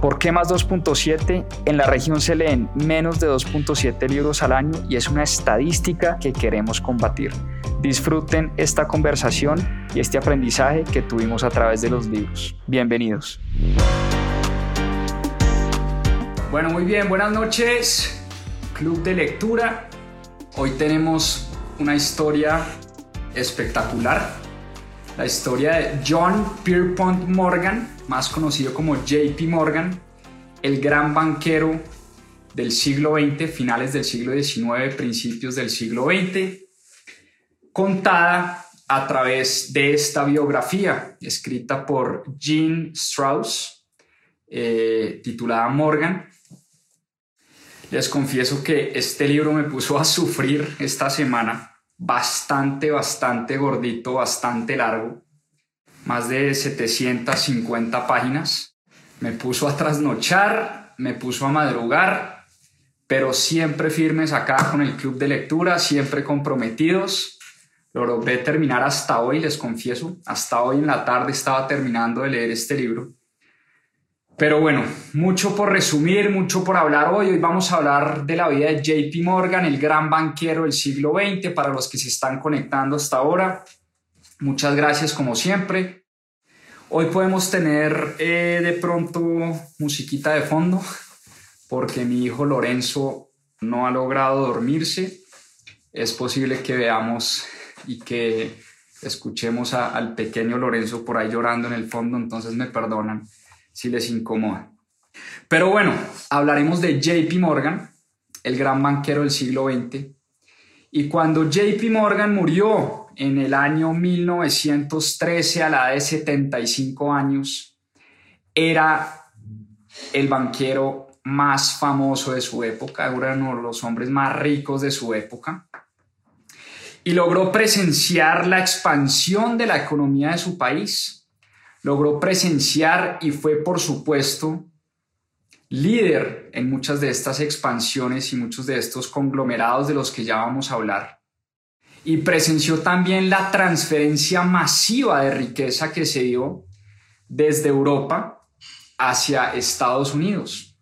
¿Por qué Más 2.7? En la región se leen menos de 2.7 libros al año y es una estadística que queremos combatir. Disfruten esta conversación y este aprendizaje que tuvimos a través de los libros. Bienvenidos. Bueno, muy bien, buenas noches, Club de Lectura. Hoy tenemos una historia espectacular, la historia de John Pierpont Morgan, más conocido como JP Morgan, el gran banquero del siglo XX, finales del siglo XIX, principios del siglo XX, contada a través de esta biografía escrita por Jean Strauss, titulada Morgan. Les confieso que este libro me puso a sufrir esta semana, bastante gordito, bastante largo, más de 750 páginas. Me puso a trasnochar, me puso a madrugar, pero siempre firmes acá con el club de lectura, siempre comprometidos. Lo logré terminar hasta hoy, les confieso. Hasta hoy en la tarde estaba terminando de leer este libro. Pero bueno, mucho por resumir, mucho por hablar hoy. Hoy vamos a hablar de la vida de JP Morgan, el gran banquero del siglo XX, para los que se están conectando hasta ahora. Muchas gracias, como siempre. Hoy podemos tener de pronto musiquita de fondo, porque mi hijo Lorenzo no ha logrado dormirse. Es posible que veamos y que escuchemos al pequeño Lorenzo por ahí llorando en el fondo, entonces me perdonan si les incomoda. Pero bueno, hablaremos de JP Morgan, el gran banquero del siglo XX. Y cuando JP Morgan murió en el año 1913 a la edad de 75 años, era el banquero más famoso de su época, era uno de los hombres más ricos de su época. Y logró presenciar la expansión de la economía de su país. Logró presenciar y fue, por supuesto, líder en muchas de estas expansiones y muchos de estos conglomerados de los que ya vamos a hablar. Y presenció también la transferencia masiva de riqueza que se dio desde Europa hacia Estados Unidos.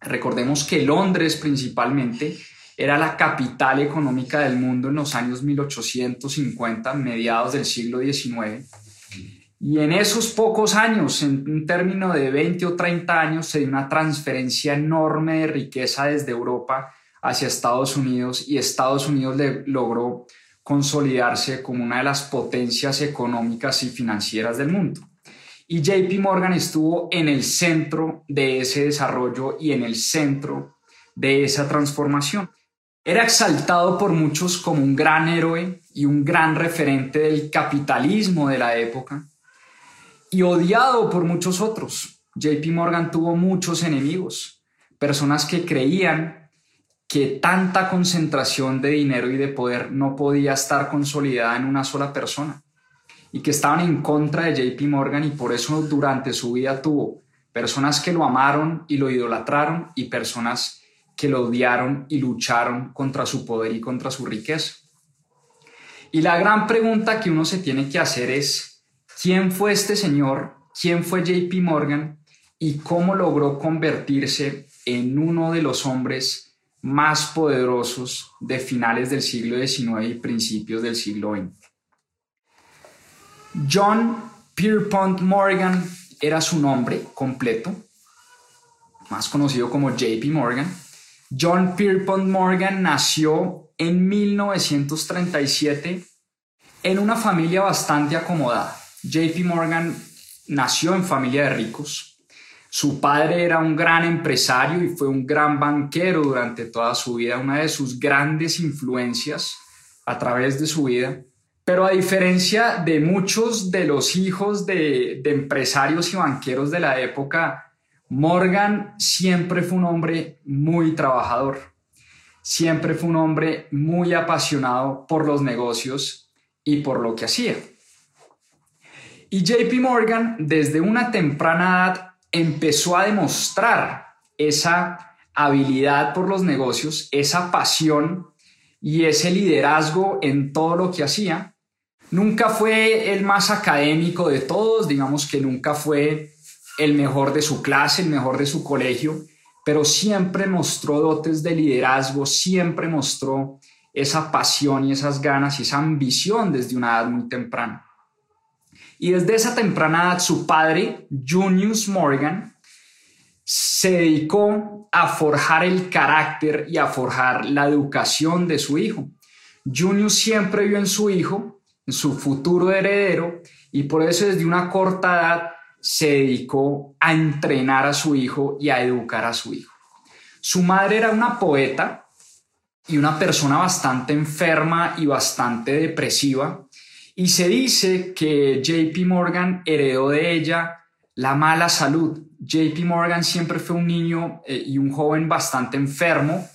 Recordemos que Londres principalmente era la capital económica del mundo en los años 1850, mediados del siglo XIX. Y en esos pocos años, en un término de 20 o 30 años, se dio una transferencia enorme de riqueza desde Europa hacia Estados Unidos y Estados Unidos logró consolidarse como una de las potencias económicas y financieras del mundo. Y JP Morgan estuvo en el centro de ese desarrollo y en el centro de esa transformación. Era exaltado por muchos como un gran héroe y un gran referente del capitalismo de la época y odiado por muchos otros. JP Morgan tuvo muchos enemigos, personas que creían que tanta concentración de dinero y de poder no podía estar consolidada en una sola persona y que estaban en contra de JP Morgan, y por eso durante su vida tuvo personas que lo amaron y lo idolatraron y personas que lo odiaron y lucharon contra su poder y contra su riqueza. Y la gran pregunta que uno se tiene que hacer es, ¿quién fue este señor? ¿Quién fue JP Morgan? ¿Y cómo logró convertirse en uno de los hombres más poderosos de finales del siglo XIX y principios del siglo XX? John Pierpont Morgan era su nombre completo, más conocido como JP Morgan. John Pierpont Morgan nació en 1937 en una familia bastante acomodada. JP Morgan nació en familia de ricos. Su padre era un gran empresario y fue un gran banquero durante toda su vida, una de sus grandes influencias a través de su vida. Pero a diferencia de muchos de los hijos de empresarios y banqueros de la época, Morgan siempre fue un hombre muy trabajador, siempre fue un hombre muy apasionado por los negocios y por lo que hacía. Y JP Morgan desde una temprana edad empezó a demostrar esa habilidad por los negocios, esa pasión y ese liderazgo en todo lo que hacía. Nunca fue el más académico de todos, digamos que nunca fue el mejor de su clase, el mejor de su colegio, pero siempre mostró dotes de liderazgo, siempre mostró esa pasión y esas ganas y esa ambición desde una edad muy temprana. Y desde esa temprana edad su padre, Junius Morgan, se dedicó a forjar el carácter y a forjar la educación de su hijo. Junius siempre vio en su hijo, en su futuro heredero, y por eso desde una corta edad se dedicó a entrenar a su hijo y a educar a su hijo. Su madre era una poeta y una persona bastante enferma y bastante depresiva, y se dice que JP Morgan heredó de ella la mala salud. JP Morgan siempre fue un niño y un joven bastante enfermo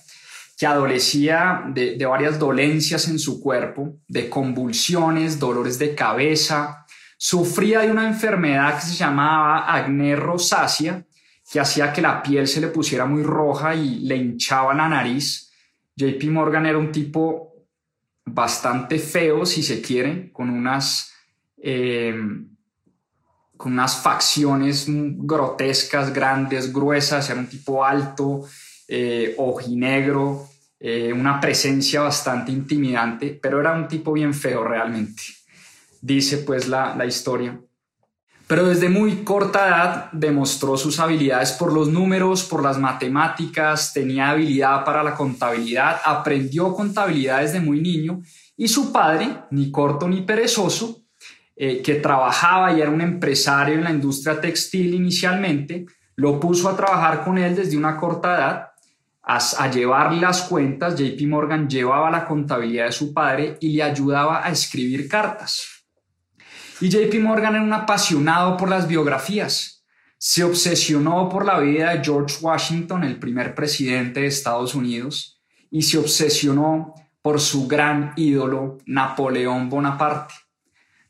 que adolecía de varias dolencias en su cuerpo, de convulsiones, dolores de cabeza. Sufría de una enfermedad que se llamaba acné rosácea, que hacía que la piel se le pusiera muy roja y le hinchaba la nariz. JP Morgan era un tipo bastante feo, si se quiere, con unas facciones grotescas, grandes, gruesas. Era un tipo alto, ojinegro, una presencia bastante intimidante, pero era un tipo bien feo realmente, dice pues la historia. Pero desde muy corta edad demostró sus habilidades por los números, por las matemáticas, tenía habilidad para la contabilidad, aprendió contabilidad desde muy niño, y su padre, ni corto ni perezoso, que trabajaba y era un empresario en la industria textil inicialmente, lo puso a trabajar con él desde una corta edad, a llevar las cuentas. JP Morgan llevaba la contabilidad de su padre y le ayudaba a escribir cartas. Y JP Morgan era un apasionado por las biografías. Se obsesionó por la vida de George Washington, el primer presidente de Estados Unidos, y se obsesionó por su gran ídolo, Napoleón Bonaparte.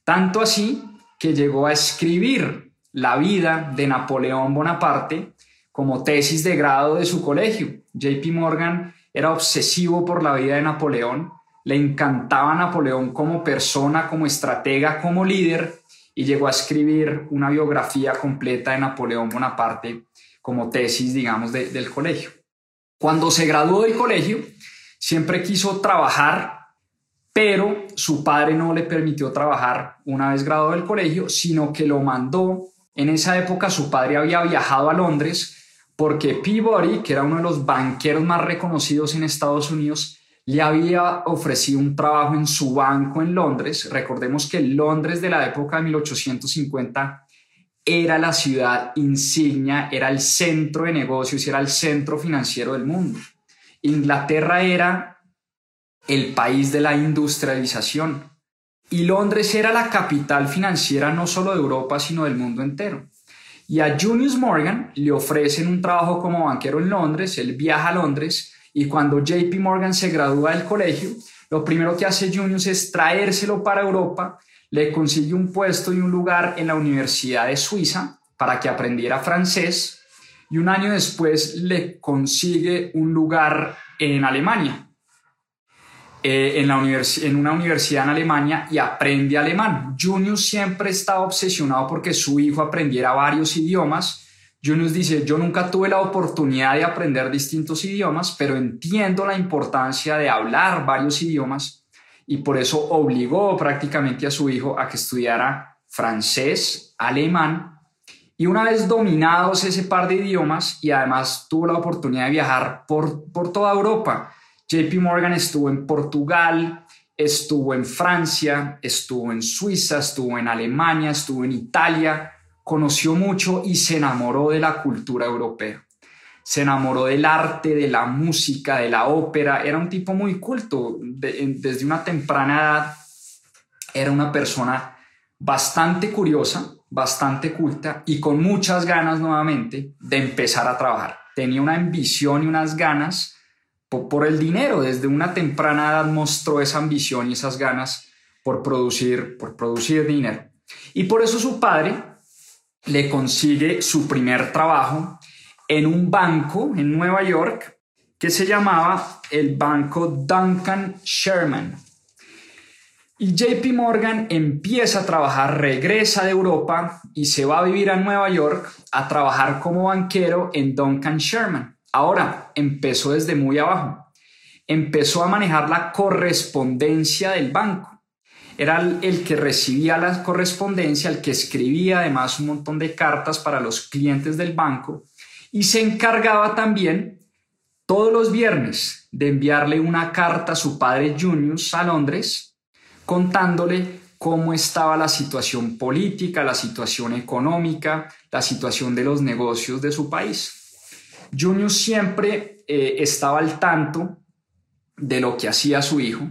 Tanto así que llegó a escribir la vida de Napoleón Bonaparte como tesis de grado de su colegio. JP Morgan era obsesivo por la vida de Napoleón, le encantaba Napoleón como persona, como estratega, como líder, y llegó a escribir una biografía completa de Napoleón Bonaparte como tesis, digamos, del colegio. Cuando se graduó del colegio, siempre quiso trabajar, pero su padre no le permitió trabajar una vez graduado del colegio, sino que lo mandó. En esa época su padre había viajado a Londres porque Peabody, que era uno de los banqueros más reconocidos en Estados Unidos, le había ofrecido un trabajo en su banco en Londres. Recordemos que Londres de la época de 1850 era la ciudad insignia, era el centro de negocios, era el centro financiero del mundo. Inglaterra era el país de la industrialización, y Londres era la capital financiera no solo de Europa sino del mundo entero. Y a Junius Morgan le ofrecen un trabajo como banquero en Londres, él viaja a Londres, y cuando JP Morgan se gradúa del colegio, lo primero que hace Junius es traérselo para Europa, le consigue un puesto y un lugar en la Universidad de Suiza para que aprendiera francés, y un año después le consigue un lugar en Alemania. en una universidad en Alemania y aprende alemán. Junius siempre estaba obsesionado porque su hijo aprendiera varios idiomas. Junius dice, yo nunca tuve la oportunidad de aprender distintos idiomas, pero entiendo la importancia de hablar varios idiomas, y por eso obligó prácticamente a su hijo a que estudiara francés, alemán, y una vez dominados ese par de idiomas, y además tuvo la oportunidad de viajar por toda Europa. JP Morgan estuvo en Portugal, estuvo en Francia, estuvo en Suiza, estuvo en Alemania, estuvo en Italia, conoció mucho y se enamoró de la cultura europea. Se enamoró del arte, de la música, de la ópera. Era un tipo muy culto. Desde una temprana edad era una persona bastante curiosa, bastante culta y con muchas ganas nuevamente de empezar a trabajar. Tenía una ambición y unas ganas por el dinero. Desde una temprana edad mostró esa ambición y esas ganas por producir dinero. Y por eso su padre le consigue su primer trabajo en un banco en Nueva York que se llamaba el Banco Duncan Sherman. Y JP Morgan empieza a trabajar, regresa de Europa y se va a vivir a Nueva York a trabajar como banquero en Duncan Sherman. Ahora, empezó desde muy abajo. Empezó a manejar la correspondencia del banco. Era el que recibía la correspondencia, el que escribía además un montón de cartas para los clientes del banco, y se encargaba también todos los viernes de enviarle una carta a su padre Junius a Londres, contándole cómo estaba la situación política, la situación económica, la situación de los negocios de su país. Junius siempre estaba al tanto de lo que hacía su hijo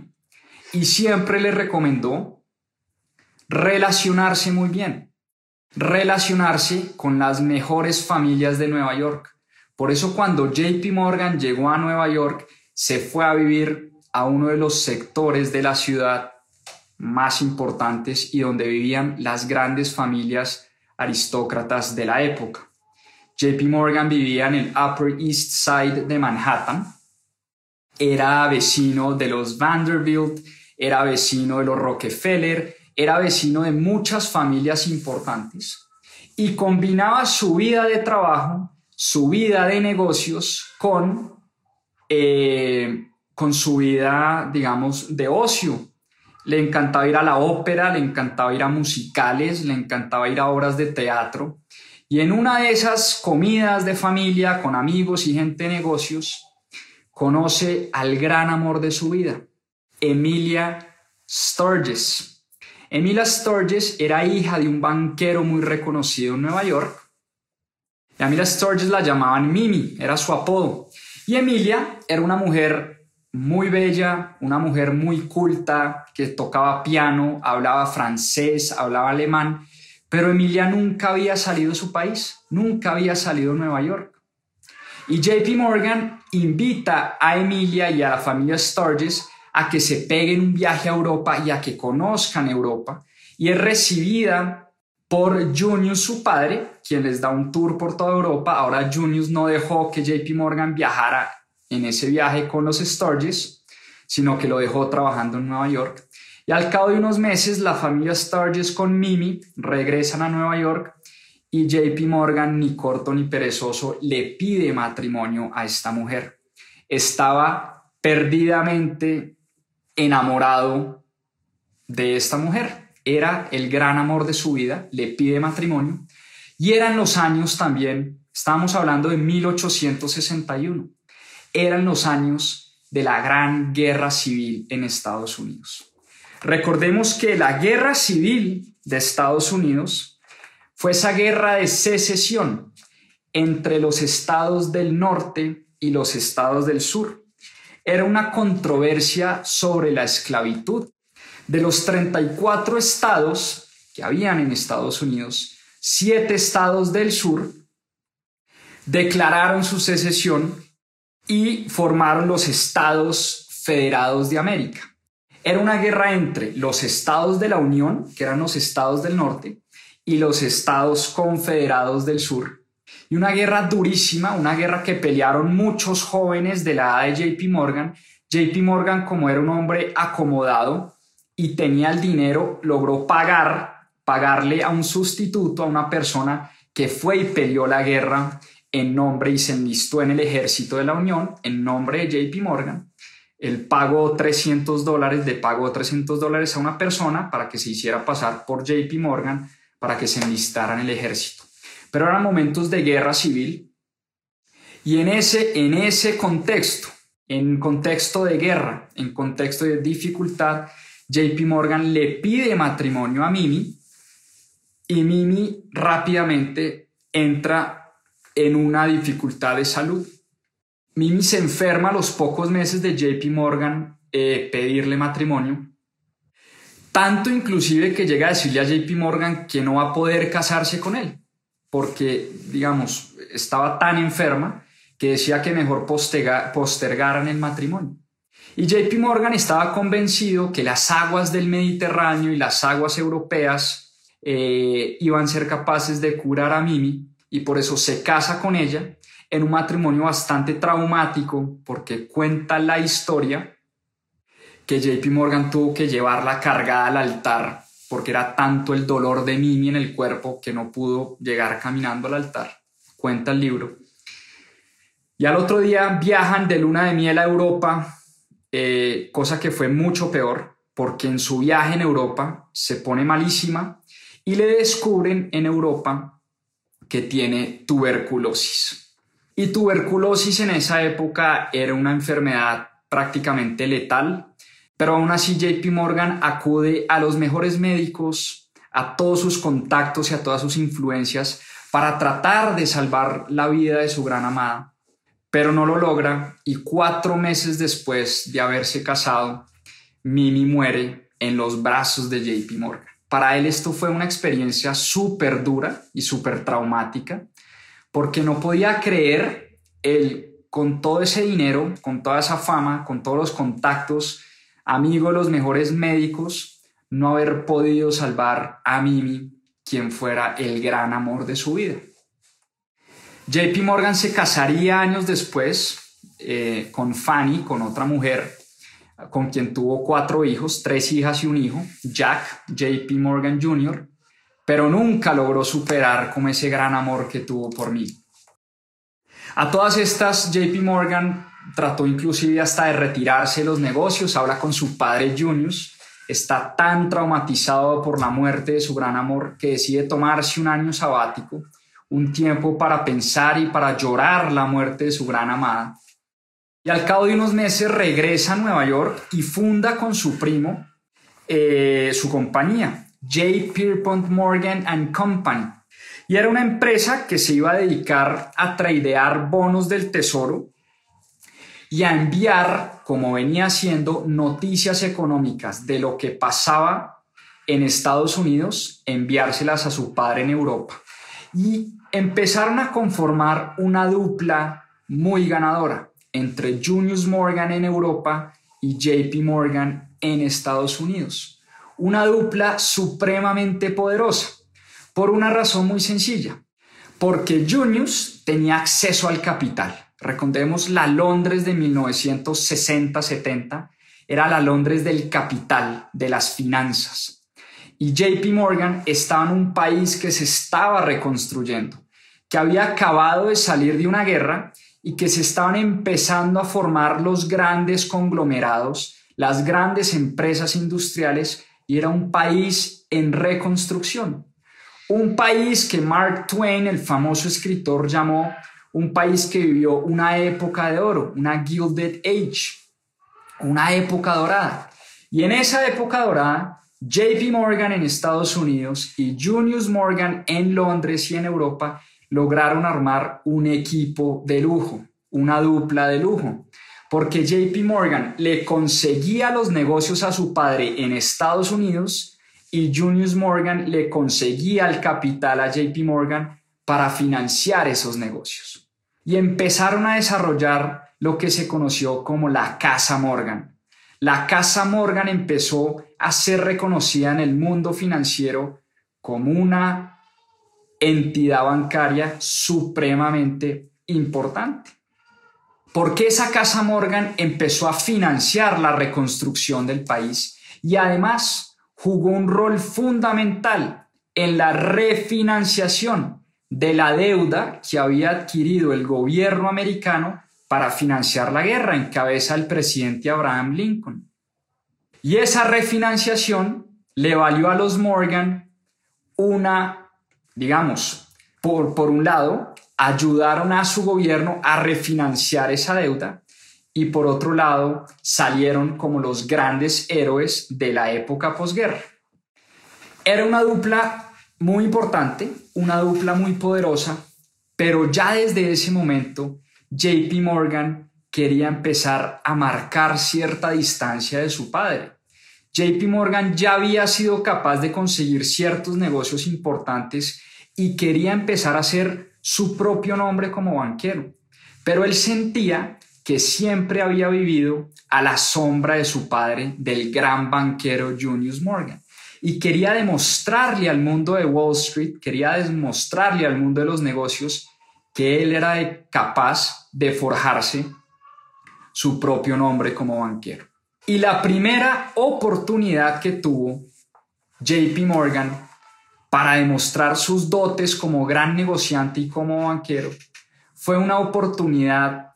y siempre le recomendó relacionarse muy bien, relacionarse con las mejores familias de Nueva York. Por eso cuando JP Morgan llegó a Nueva York, se fue a vivir a uno de los sectores de la ciudad más importantes y donde vivían las grandes familias aristócratas de la época. JP Morgan vivía en el Upper East Side de Manhattan, era vecino de los Vanderbilt, era vecino de los Rockefeller, era vecino de muchas familias importantes y combinaba su vida de trabajo, su vida de negocios con su vida, digamos, de ocio. Le encantaba ir a la ópera, le encantaba ir a musicales, le encantaba ir a obras de teatro. Y en una de esas comidas de familia con amigos y gente de negocios, conoce al gran amor de su vida, Emilia Sturges. Emilia Sturges era hija de un banquero muy reconocido en Nueva York. A Emilia Sturges la llamaban Mimi, era su apodo. Y Emilia era una mujer muy bella, una mujer muy culta, que tocaba piano, hablaba francés, hablaba alemán. Pero Emilia nunca había salido de su país, nunca había salido de Nueva York. Y JP Morgan invita a Emilia y a la familia Sturges a que se peguen un viaje a Europa y a que conozcan Europa. Y es recibida por Junius, su padre, quien les da un tour por toda Europa. Ahora Junius no dejó que JP Morgan viajara en ese viaje con los Sturges, sino que lo dejó trabajando en Nueva York. Y al cabo de unos meses, la familia Sturges con Mimi regresan a Nueva York y JP Morgan, ni corto ni perezoso, le pide matrimonio a esta mujer. Estaba perdidamente enamorado de esta mujer. Era el gran amor de su vida, le pide matrimonio. Y eran los años también, estábamos hablando de 1861, eran los años de la Gran Guerra Civil en Estados Unidos. Recordemos que la Guerra Civil de Estados Unidos fue esa guerra de secesión entre los estados del norte y los estados del sur. Era una controversia sobre la esclavitud. De los 34 estados que habían en Estados Unidos, 7 estados del sur declararon su secesión y formaron los Estados Federados de América. Era una guerra entre los estados de la Unión, que eran los estados del norte, y los estados confederados del sur. Y una guerra durísima, una guerra que pelearon muchos jóvenes de la edad de JP Morgan. JP Morgan, como era un hombre acomodado y tenía el dinero, logró pagarle a un sustituto, a una persona que fue y peleó la guerra en nombre y se enlistó en el ejército de la Unión en nombre de JP Morgan. Él pagó $300, le pagó $300 a una persona para que se hiciera pasar por JP Morgan para que se enlistara en el ejército. Pero eran momentos de guerra civil y en ese contexto, en contexto de guerra, en contexto de dificultad, JP Morgan le pide matrimonio a Mimi y Mimi rápidamente entra en una dificultad de salud. Mimi se enferma a los pocos meses de JP Morgan pedirle matrimonio, tanto inclusive que llega a decirle a JP Morgan que no va a poder casarse con él, porque, digamos, estaba tan enferma que decía que mejor postergaran el matrimonio. Y JP Morgan estaba convencido que las aguas del Mediterráneo y las aguas europeas iban a ser capaces de curar a Mimi, y por eso se casa con ella en un matrimonio bastante traumático, porque cuenta la historia que JP Morgan tuvo que llevarla cargada al altar porque era tanto el dolor de Mimi en el cuerpo que no pudo llegar caminando al altar, cuenta el libro. Y al otro día viajan de luna de miel a Europa, cosa que fue mucho peor, porque en su viaje en Europa se pone malísima y le descubren en Europa que tiene tuberculosis. Y tuberculosis en esa época era una enfermedad prácticamente letal, pero aún así JP Morgan acude a los mejores médicos, a todos sus contactos y a todas sus influencias para tratar de salvar la vida de su gran amada, pero no lo logra y 4 meses después de haberse casado, Mimi muere en los brazos de JP Morgan. Para él esto fue una experiencia súper dura y súper traumática porque no podía creer él, con todo ese dinero, con toda esa fama, con todos los contactos, amigo de los mejores médicos, no haber podido salvar a Mimi, quien fuera el gran amor de su vida. JP Morgan se casaría años después con Fanny, con otra mujer, con quien tuvo 4 hijos, 3 hijas y un hijo, Jack, JP Morgan Jr., pero nunca logró superar como ese gran amor que tuvo por mí. A todas estas, JP Morgan trató inclusive hasta de retirarse de los negocios, habla con su padre Junius, está tan traumatizado por la muerte de su gran amor que decide tomarse un año sabático, un tiempo para pensar y para llorar la muerte de su gran amada. Y al cabo de unos meses regresa a Nueva York y funda con su primo su compañía, J. Pierpont Morgan and Company. Y era una empresa que se iba a dedicar a tradear bonos del tesoro y a enviar, como venía haciendo, noticias económicas de lo que pasaba en Estados Unidos, enviárselas a su padre en Europa. Y empezaron a conformar una dupla muy ganadora entre Junius Morgan en Europa y JP Morgan en Estados Unidos. Una dupla supremamente poderosa por una razón muy sencilla, porque Junius tenía acceso al capital. Recordemos la Londres de 1960-70, era la Londres del capital, de las finanzas. Y JP Morgan estaba en un país que se estaba reconstruyendo, que había acabado de salir de una guerra y que se estaban empezando a formar los grandes conglomerados, las grandes empresas industriales, y era un país en reconstrucción. Un país que Mark Twain, el famoso escritor, llamó un país que vivió una época de oro, una Gilded Age, una época dorada. Y en esa época dorada, JP Morgan en Estados Unidos y Junius Morgan en Londres y en Europa lograron armar un equipo de lujo, una dupla de lujo, porque JP Morgan le conseguía los negocios a su padre en Estados Unidos y Junius Morgan le conseguía el capital a JP Morgan para financiar esos negocios. Y empezaron a desarrollar lo que se conoció como la Casa Morgan. La Casa Morgan empezó a ser reconocida en el mundo financiero como una entidad bancaria supremamente importante. porque esa casa Morgan empezó a financiar la reconstrucción del país y además jugó un rol fundamental en la refinanciación de la deuda que había adquirido el gobierno americano para financiar la guerra en cabeza del presidente Abraham Lincoln. Y esa refinanciación le valió a los Morgan una, digamos, por un lado, ayudaron a su gobierno a refinanciar esa deuda y por otro lado salieron como los grandes héroes de la época posguerra. Era una dupla muy importante, una dupla muy poderosa, pero ya desde ese momento JP Morgan quería empezar a marcar cierta distancia de su padre. JP Morgan ya había sido capaz de conseguir ciertos negocios importantes y quería empezar a hacer su propio nombre como banquero, pero él sentía que siempre había vivido a la sombra de su padre, del gran banquero Junius Morgan, y quería demostrarle al mundo de Wall Street, quería demostrarle al mundo de los negocios que él era capaz de forjarse su propio nombre como banquero. Y la primera oportunidad que tuvo JP Morgan para demostrar sus dotes como gran negociante y como banquero fue una oportunidad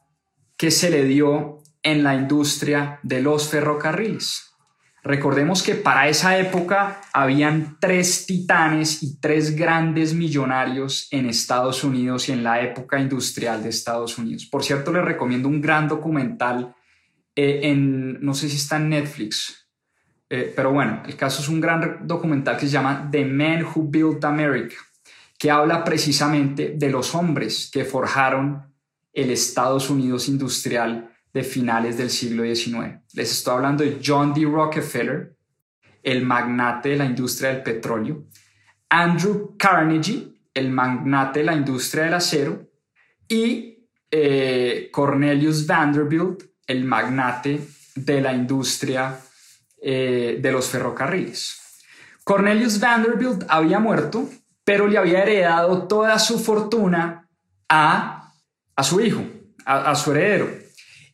que se le dio en la industria de los ferrocarriles. Recordemos que para esa época habían 3 titanes y 3 grandes millonarios en Estados Unidos y en la época industrial de Estados Unidos. Por cierto, les recomiendo un gran documental no sé si está en Netflix, pero bueno, el caso es un gran documental que se llama The Men Who Built America, que habla precisamente de los hombres que forjaron el Estados Unidos industrial de finales del siglo XIX. Les estoy hablando de John D. Rockefeller, el magnate de la industria del petróleo, Andrew Carnegie, el magnate de la industria del acero, y Cornelius Vanderbilt, el magnate de la industria de los ferrocarriles. Cornelius Vanderbilt había muerto, pero le había heredado toda su fortuna a su hijo, a su heredero.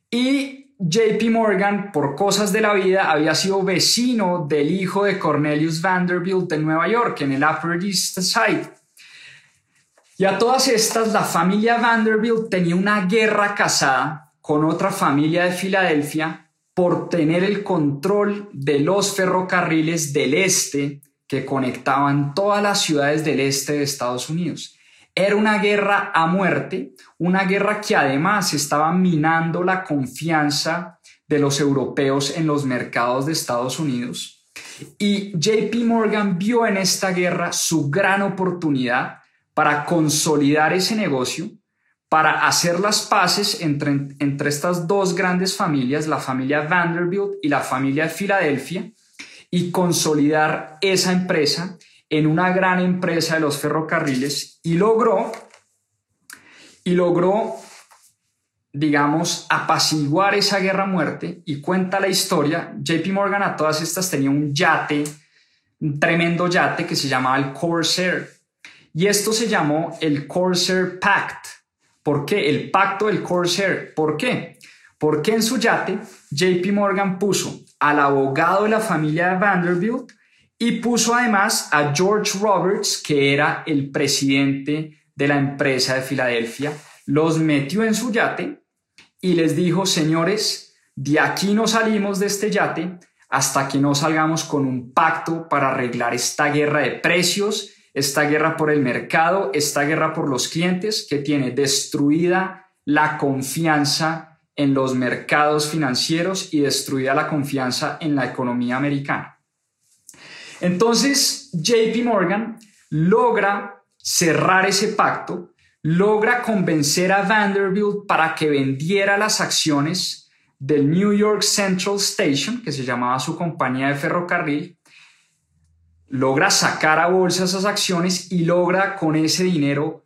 Y JP Morgan, por cosas de la vida, había sido vecino del hijo de Cornelius Vanderbilt en Nueva York, en el Upper East Side. Y a todas estas, la familia Vanderbilt tenía una guerra casada con otra familia de Filadelfia por tener el control de los ferrocarriles del este que conectaban todas las ciudades del este de Estados Unidos. Era una guerra a muerte, una guerra que además estaba minando la confianza de los europeos en los mercados de Estados Unidos. Y JP Morgan vio en esta guerra su gran oportunidad para consolidar ese negocio, para hacer las paces entre estas dos grandes familias, la familia Vanderbilt y la familia de Filadelfia, y consolidar esa empresa en una gran empresa de los ferrocarriles, y logró, digamos, apaciguar esa guerra a muerte. Y cuenta la historia, JP Morgan a todas estas tenía un yate, un tremendo yate que se llamaba el Corsair, y esto se llamó el Corsair Pact. ¿Por qué? El pacto del Corsair. ¿Por qué? Porque en su yate JP Morgan puso al abogado de la familia de Vanderbilt y puso además a George Roberts, que era el presidente de la empresa de Filadelfia. Los metió en su yate y les dijo: señores, de aquí no salimos de este yate hasta que no salgamos con un pacto para arreglar esta guerra de precios, esta guerra por el mercado, esta guerra por los clientes que tiene destruida la confianza en los mercados financieros y destruida la confianza en la economía americana. Entonces JP Morgan logra cerrar ese pacto, logra convencer a Vanderbilt para que vendiera las acciones del New York Central Station, que se llamaba su compañía de ferrocarril, logra sacar a bolsa esas acciones y logra con ese dinero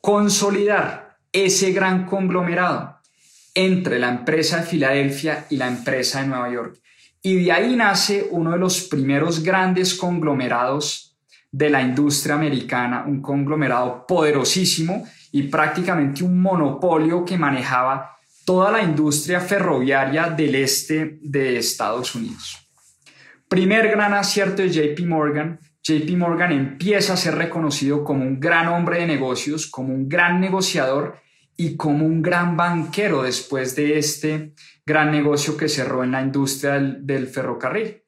consolidar ese gran conglomerado entre la empresa de Filadelfia y la empresa de Nueva York. Y de ahí nace uno de los primeros grandes conglomerados de la industria americana, un conglomerado poderosísimo y prácticamente un monopolio que manejaba toda la industria ferroviaria del este de Estados Unidos. Primer gran acierto de JP Morgan. JP Morgan empieza a ser reconocido como un gran hombre de negocios, como un gran negociador y como un gran banquero después de este gran negocio que cerró en la industria del ferrocarril.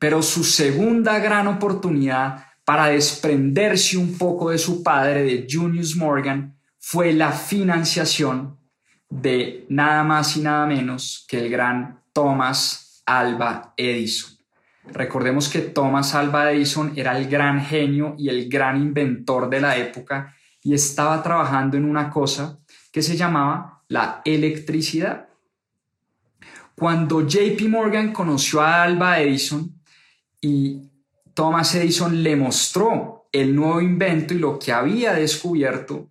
Pero su segunda gran oportunidad para desprenderse un poco de su padre, de Junius Morgan, fue la financiación de nada más y nada menos que el gran Thomas Alva Edison. Recordemos que Thomas Alva Edison era el gran genio y el gran inventor de la época y estaba trabajando en una cosa que se llamaba la electricidad. Cuando JP Morgan conoció a Alva Edison y Thomas Edison le mostró el nuevo invento y lo que había descubierto,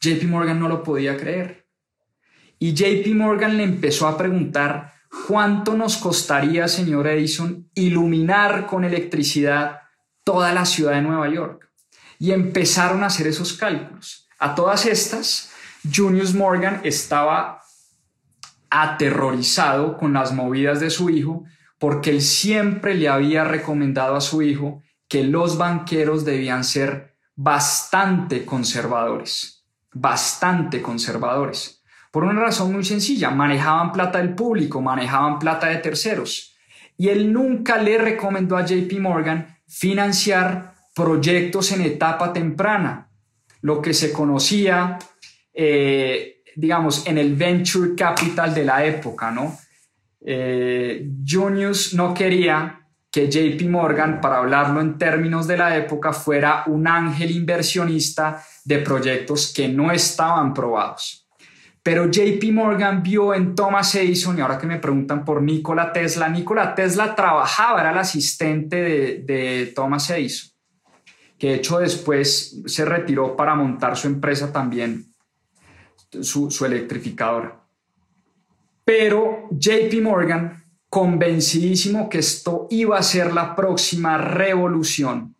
JP Morgan no lo podía creer. Y JP Morgan le empezó a preguntar: ¿cuánto nos costaría, señor Edison, iluminar con electricidad toda la ciudad de Nueva York? Y empezaron a hacer esos cálculos. A todas estas, Junius Morgan estaba aterrorizado con las movidas de su hijo, porque él siempre le había recomendado a su hijo que los banqueros debían ser bastante conservadores, por una razón muy sencilla: manejaban plata del público, manejaban plata de terceros. Y él nunca le recomendó a JP Morgan financiar proyectos en etapa temprana, lo que se conocía, digamos, en el venture capital de la época, ¿no? Junius no quería que JP Morgan, para hablarlo en términos de la época, fuera un ángel inversionista de proyectos que no estaban probados. Pero JP Morgan vio en Thomas Edison, y ahora que me preguntan por Nikola Tesla, Nikola Tesla trabajaba, era el asistente de Thomas Edison, que de hecho después se retiró para montar su empresa también, su electrificadora. Pero JP Morgan, convencidísimo que esto iba a ser la próxima revolución,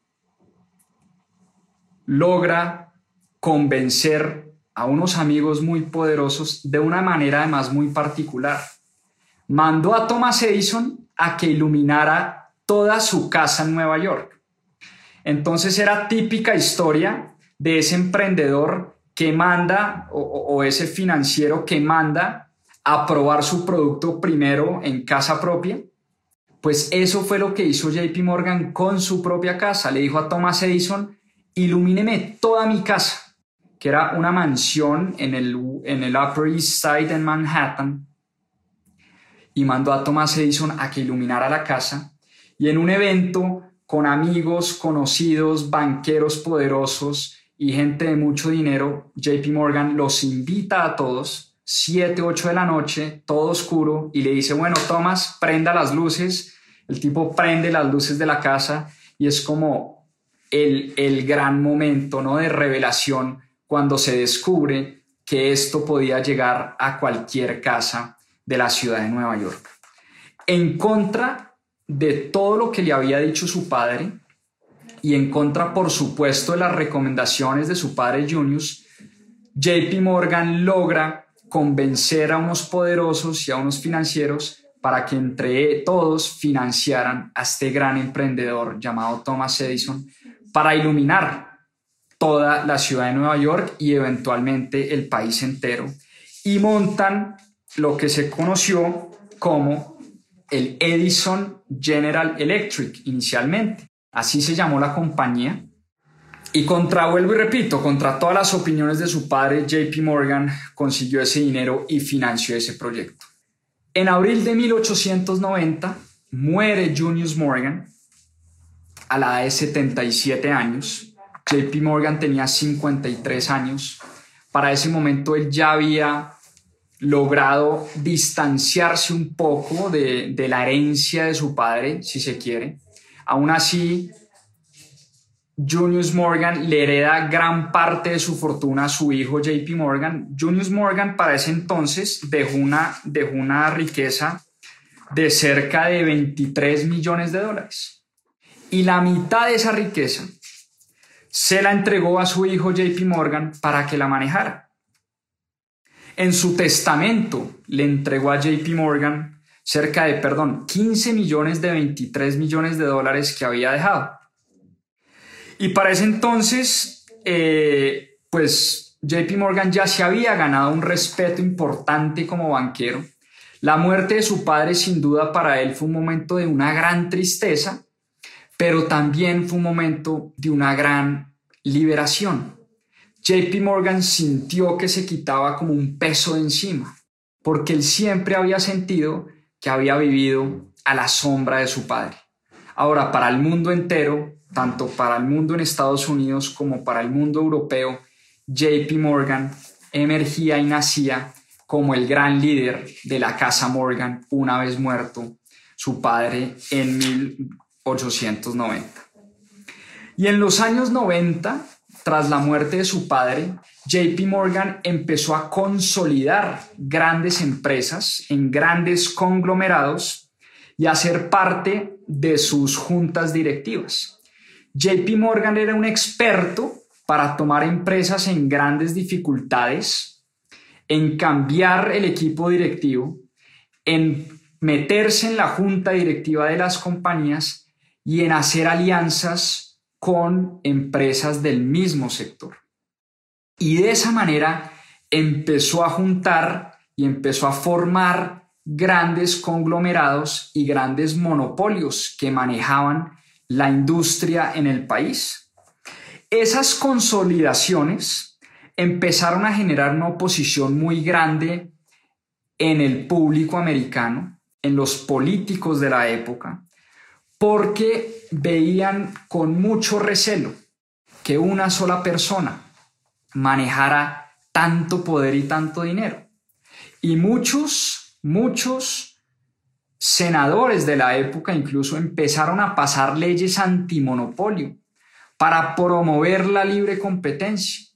logra convencer a unos amigos muy poderosos de una manera además muy particular. Mandó a Thomas Edison a que iluminara toda su casa en Nueva York. Entonces era típica historia de ese emprendedor que manda o ese financiero que manda a probar su producto primero en casa propia. Pues eso fue lo que hizo JP Morgan con su propia casa. Le dijo a Thomas Edison: ilumíneme toda mi casa, que era una mansión en el Upper East Side en Manhattan, y mandó a Thomas Edison a que iluminara la casa. Y en un evento con amigos, conocidos, banqueros poderosos y gente de mucho dinero, JP Morgan los invita a todos, 7, 8 de la noche, todo oscuro, y le dice: bueno, Thomas, prenda las luces. El tipo prende las luces de la casa y es como el gran momento, ¿no?, de revelación, cuando se descubre que esto podía llegar a cualquier casa de la ciudad de Nueva York. En contra de todo lo que le había dicho su padre y en contra, por supuesto, de las recomendaciones de su padre Junius, JP Morgan logra convencer a unos poderosos y a unos financieros para que entre todos financiaran a este gran emprendedor llamado Thomas Edison para iluminar toda la ciudad de Nueva York y eventualmente el país entero, y montan lo que se conoció como el Edison General Electric inicialmente. Así se llamó la compañía. Y contra todas las opiniones de su padre, JP Morgan consiguió ese dinero y financió ese proyecto. En abril de 1890 muere Junius Morgan a la edad de 77 años. JP Morgan tenía 53 años. Para ese momento él ya había logrado distanciarse un poco de la herencia de su padre, si se quiere. Aún así, Junius Morgan le hereda gran parte de su fortuna a su hijo JP Morgan. Junius Morgan para ese entonces dejó una riqueza de cerca de 23 millones de dólares. Y la mitad de esa riqueza se la entregó a su hijo JP Morgan para que la manejara. En su testamento le entregó a JP Morgan cerca de, 15 millones de 23 millones de dólares que había dejado. Y para ese entonces, pues JP Morgan ya se había ganado un respeto importante como banquero. La muerte de su padre, sin duda, para él fue un momento de una gran tristeza, pero también fue un momento de una gran liberación. JP Morgan sintió que se quitaba como un peso de encima, porque él siempre había sentido que había vivido a la sombra de su padre. Ahora, para el mundo entero, tanto para el mundo en Estados Unidos como para el mundo europeo, JP Morgan emergía y nacía como el gran líder de la casa Morgan, una vez muerto su padre en 1890. Y en los años 90, tras la muerte de su padre, JP Morgan empezó a consolidar grandes empresas en grandes conglomerados y a ser parte de sus juntas directivas. JP Morgan era un experto para tomar empresas en grandes dificultades, en cambiar el equipo directivo, en meterse en la junta directiva de las compañías y en hacer alianzas con empresas del mismo sector. Y de esa manera empezó a juntar y empezó a formar grandes conglomerados y grandes monopolios que manejaban la industria en el país. Esas consolidaciones empezaron a generar una oposición muy grande en el público americano, en los políticos de la época, porque veían con mucho recelo que una sola persona manejara tanto poder y tanto dinero. Y muchos senadores de la época incluso empezaron a pasar leyes antimonopolio para promover la libre competencia.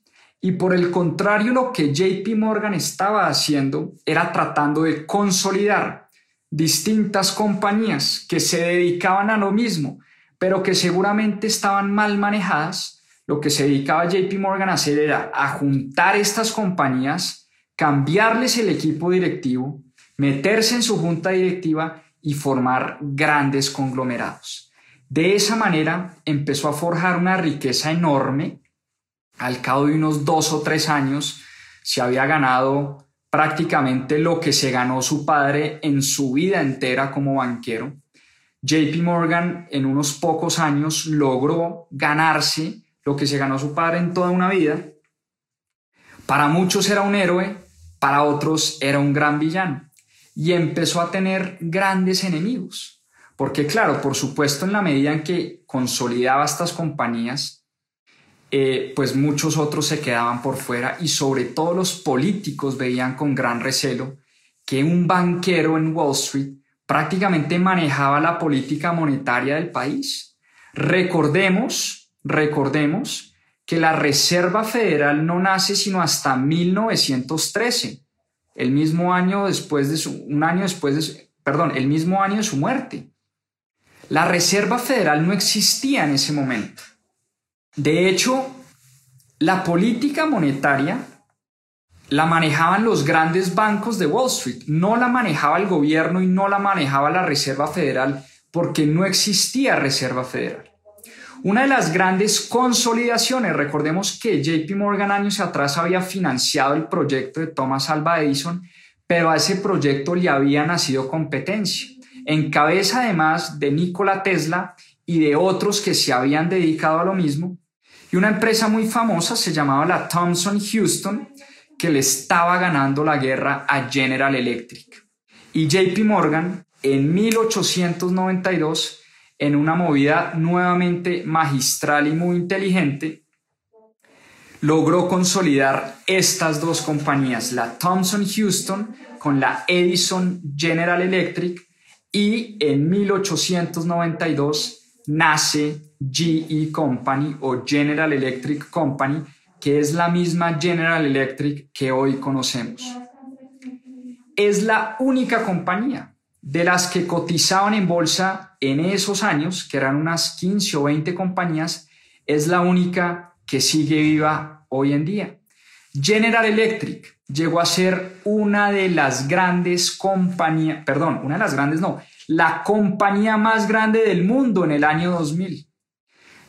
Y por el contrario, lo que JP Morgan estaba haciendo era tratando de consolidar distintas compañías que se dedicaban a lo mismo, pero que seguramente estaban mal manejadas. Lo que se dedicaba JP Morgan a hacer era a juntar estas compañías, cambiarles el equipo directivo, meterse en su junta directiva y formar grandes conglomerados. De esa manera empezó a forjar una riqueza enorme. Al cabo de unos 2 o 3 años se había ganado prácticamente lo que se ganó su padre en su vida entera como banquero. JP Morgan en unos pocos años logró ganarse lo que se ganó su padre en toda una vida. Para muchos era un héroe, para otros era un gran villano. Y empezó a tener grandes enemigos. Porque claro, por supuesto, en la medida en que consolidaba estas compañías, pues muchos otros se quedaban por fuera y sobre todo los políticos veían con gran recelo que un banquero en Wall Street prácticamente manejaba la política monetaria del país. Recordemos que la Reserva Federal no nace sino hasta 1913, el mismo año de su muerte. La Reserva Federal no existía en ese momento. De hecho, la política monetaria la manejaban los grandes bancos de Wall Street, no la manejaba el gobierno y no la manejaba la Reserva Federal porque no existía Reserva Federal. Una de las grandes consolidaciones, recordemos que JP Morgan años atrás había financiado el proyecto de Thomas Alva Edison, pero a ese proyecto le había nacido competencia, en cabeza además de Nikola Tesla y de otros que se habían dedicado a lo mismo. Y una empresa muy famosa se llamaba la Thomson Houston, que le estaba ganando la guerra a General Electric. Y JP Morgan, en 1892, en una movida nuevamente magistral y muy inteligente, logró consolidar estas dos compañías, la Thomson Houston con la Edison General Electric, y en 1892 nace GE Company o General Electric Company, que es la misma General Electric que hoy conocemos. Es la única compañía de las que cotizaban en bolsa en esos años, que eran unas 15 o 20 compañías, es la única que sigue viva hoy en día. General Electric llegó a ser la compañía más grande del mundo en el año 2000.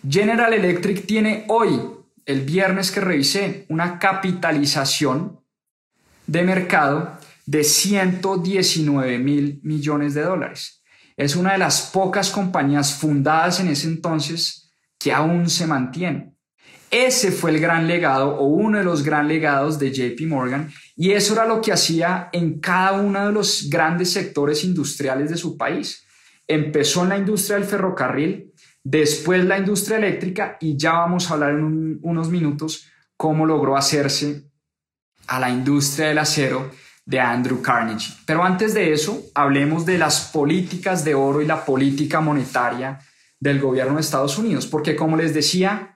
General Electric tiene hoy, el viernes que revisé, una capitalización de mercado de 119 mil millones de dólares. Es una de las pocas compañías fundadas en ese entonces que aún se mantiene. Ese fue el gran legado o uno de los gran legados de JP Morgan, y eso era lo que hacía en cada uno de los grandes sectores industriales de su país. Empezó en la industria del ferrocarril, después la industria eléctrica, y ya vamos a hablar en unos minutos cómo logró hacerse a la industria del acero de Andrew Carnegie. Pero antes de eso, hablemos de las políticas de oro y la política monetaria del gobierno de Estados Unidos, porque como les decía,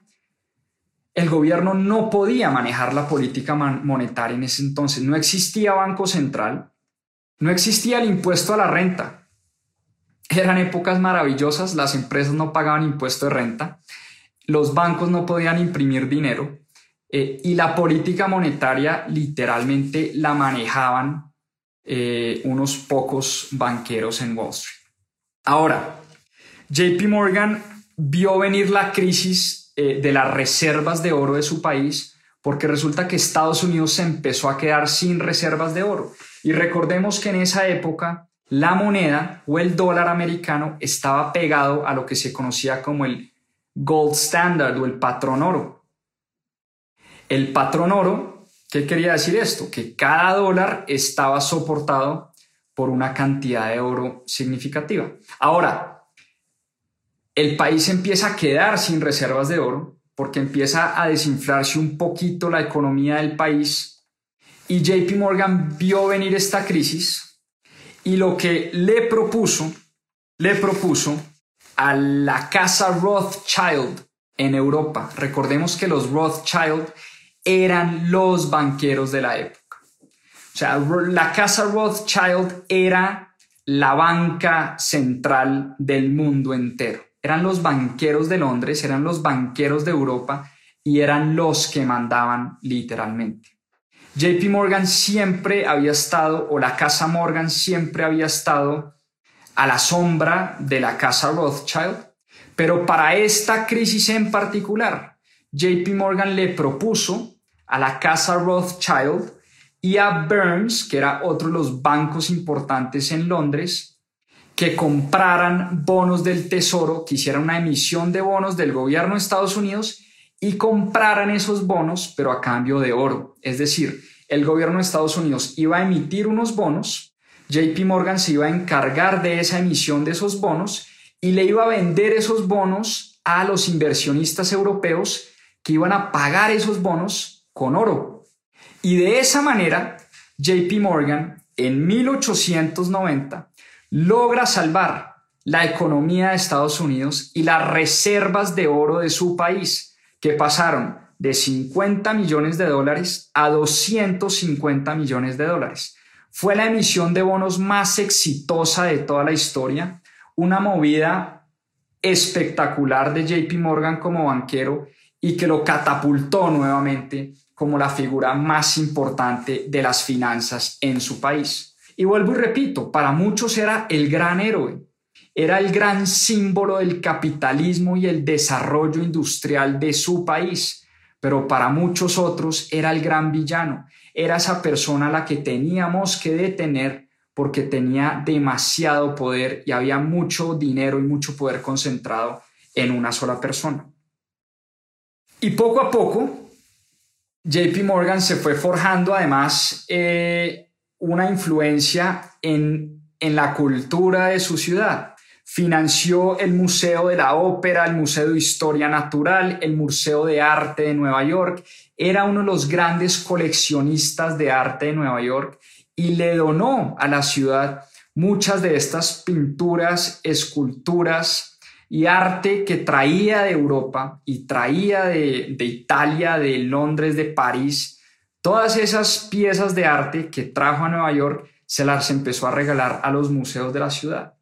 el gobierno no podía manejar la política monetaria en ese entonces. No existía banco central, no existía el impuesto a la renta. Eran épocas maravillosas, las empresas no pagaban impuesto de renta, los bancos no podían imprimir dinero, y la política monetaria literalmente la manejaban unos pocos banqueros en Wall Street. Ahora, JP Morgan vio venir la crisis de las reservas de oro de su país, porque resulta que Estados Unidos se empezó a quedar sin reservas de oro. Y recordemos que en esa época la moneda o el dólar americano estaba pegado a lo que se conocía como el gold standard o el patrón oro. El patrón oro, ¿qué quería decir esto? Que cada dólar estaba soportado por una cantidad de oro significativa. Ahora, el país empieza a quedar sin reservas de oro porque empieza a desinflarse un poquito la economía del país, y JP Morgan vio venir esta crisis, y lo que le propuso a la casa Rothschild en Europa. Recordemos que los Rothschild eran los banqueros de la época. O sea, la casa Rothschild era la banca central del mundo entero. Eran los banqueros de Londres, eran los banqueros de Europa, y eran los que mandaban literalmente. JP Morgan siempre había estado, o la casa Morgan siempre había estado a la sombra de la casa Rothschild, pero para esta crisis en particular, JP Morgan le propuso a la casa Rothschild y a Burns, que era otro de los bancos importantes en Londres, que compraran bonos del tesoro, que hicieran una emisión de bonos del gobierno de Estados Unidos y compraran esos bonos, pero a cambio de oro. Es decir, el gobierno de Estados Unidos iba a emitir unos bonos, JP Morgan se iba a encargar de esa emisión de esos bonos y le iba a vender esos bonos a los inversionistas europeos, que iban a pagar esos bonos con oro. Y de esa manera, JP Morgan en 1890 logra salvar la economía de Estados Unidos y las reservas de oro de su país, que pasaron de 50 millones de dólares a 250 millones de dólares. Fue la emisión de bonos más exitosa de toda la historia, una movida espectacular de JP Morgan como banquero, y que lo catapultó nuevamente como la figura más importante de las finanzas en su país. Y vuelvo y repito, para muchos era el gran héroe, era el gran símbolo del capitalismo y el desarrollo industrial de su país, pero para muchos otros era el gran villano, era esa persona a la que teníamos que detener porque tenía demasiado poder y había mucho dinero y mucho poder concentrado en una sola persona. Y poco a poco, JP Morgan se fue forjando además una influencia en la cultura de su ciudad. Financió el Museo de la Ópera, el Museo de Historia Natural, el Museo de Arte de Nueva York. Era uno de los grandes coleccionistas de arte de Nueva York, y le donó a la ciudad muchas de estas pinturas, esculturas y arte que traía de Europa y traía de Italia, de Londres, de París. Todas esas piezas de arte que trajo a Nueva York se las empezó a regalar a los museos de la ciudad.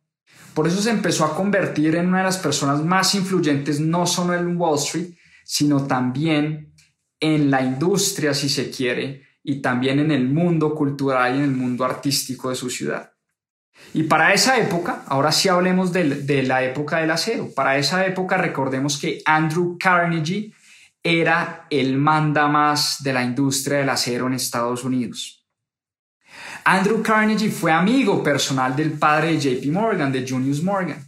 Por eso se empezó a convertir en una de las personas más influyentes, no solo en Wall Street, sino también en la industria, si se quiere, y también en el mundo cultural y en el mundo artístico de su ciudad. Y para esa época, ahora sí hablemos de la época del acero, para esa época recordemos que Andrew Carnegie era el mandamás de la industria del acero en Estados Unidos. Andrew Carnegie fue amigo personal del padre de JP Morgan, de Junius Morgan.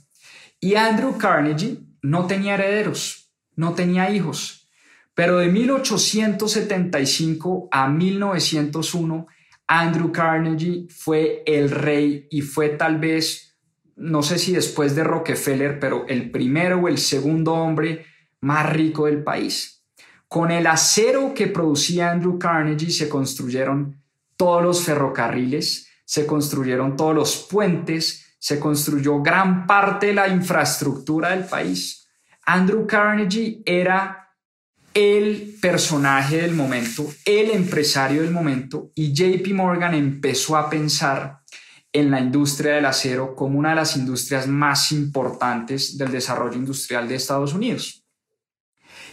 Y Andrew Carnegie no tenía herederos, no tenía hijos. Pero de 1875 a 1901, Andrew Carnegie fue el rey y fue tal vez, no sé si después de Rockefeller, pero el primero o el segundo hombre más rico del país. Con el acero que producía Andrew Carnegie se construyeron todos los ferrocarriles, se construyeron todos los puentes, se construyó gran parte de la infraestructura del país. Andrew Carnegie era el personaje del momento, el empresario del momento, y JP Morgan empezó a pensar en la industria del acero como una de las industrias más importantes del desarrollo industrial de Estados Unidos.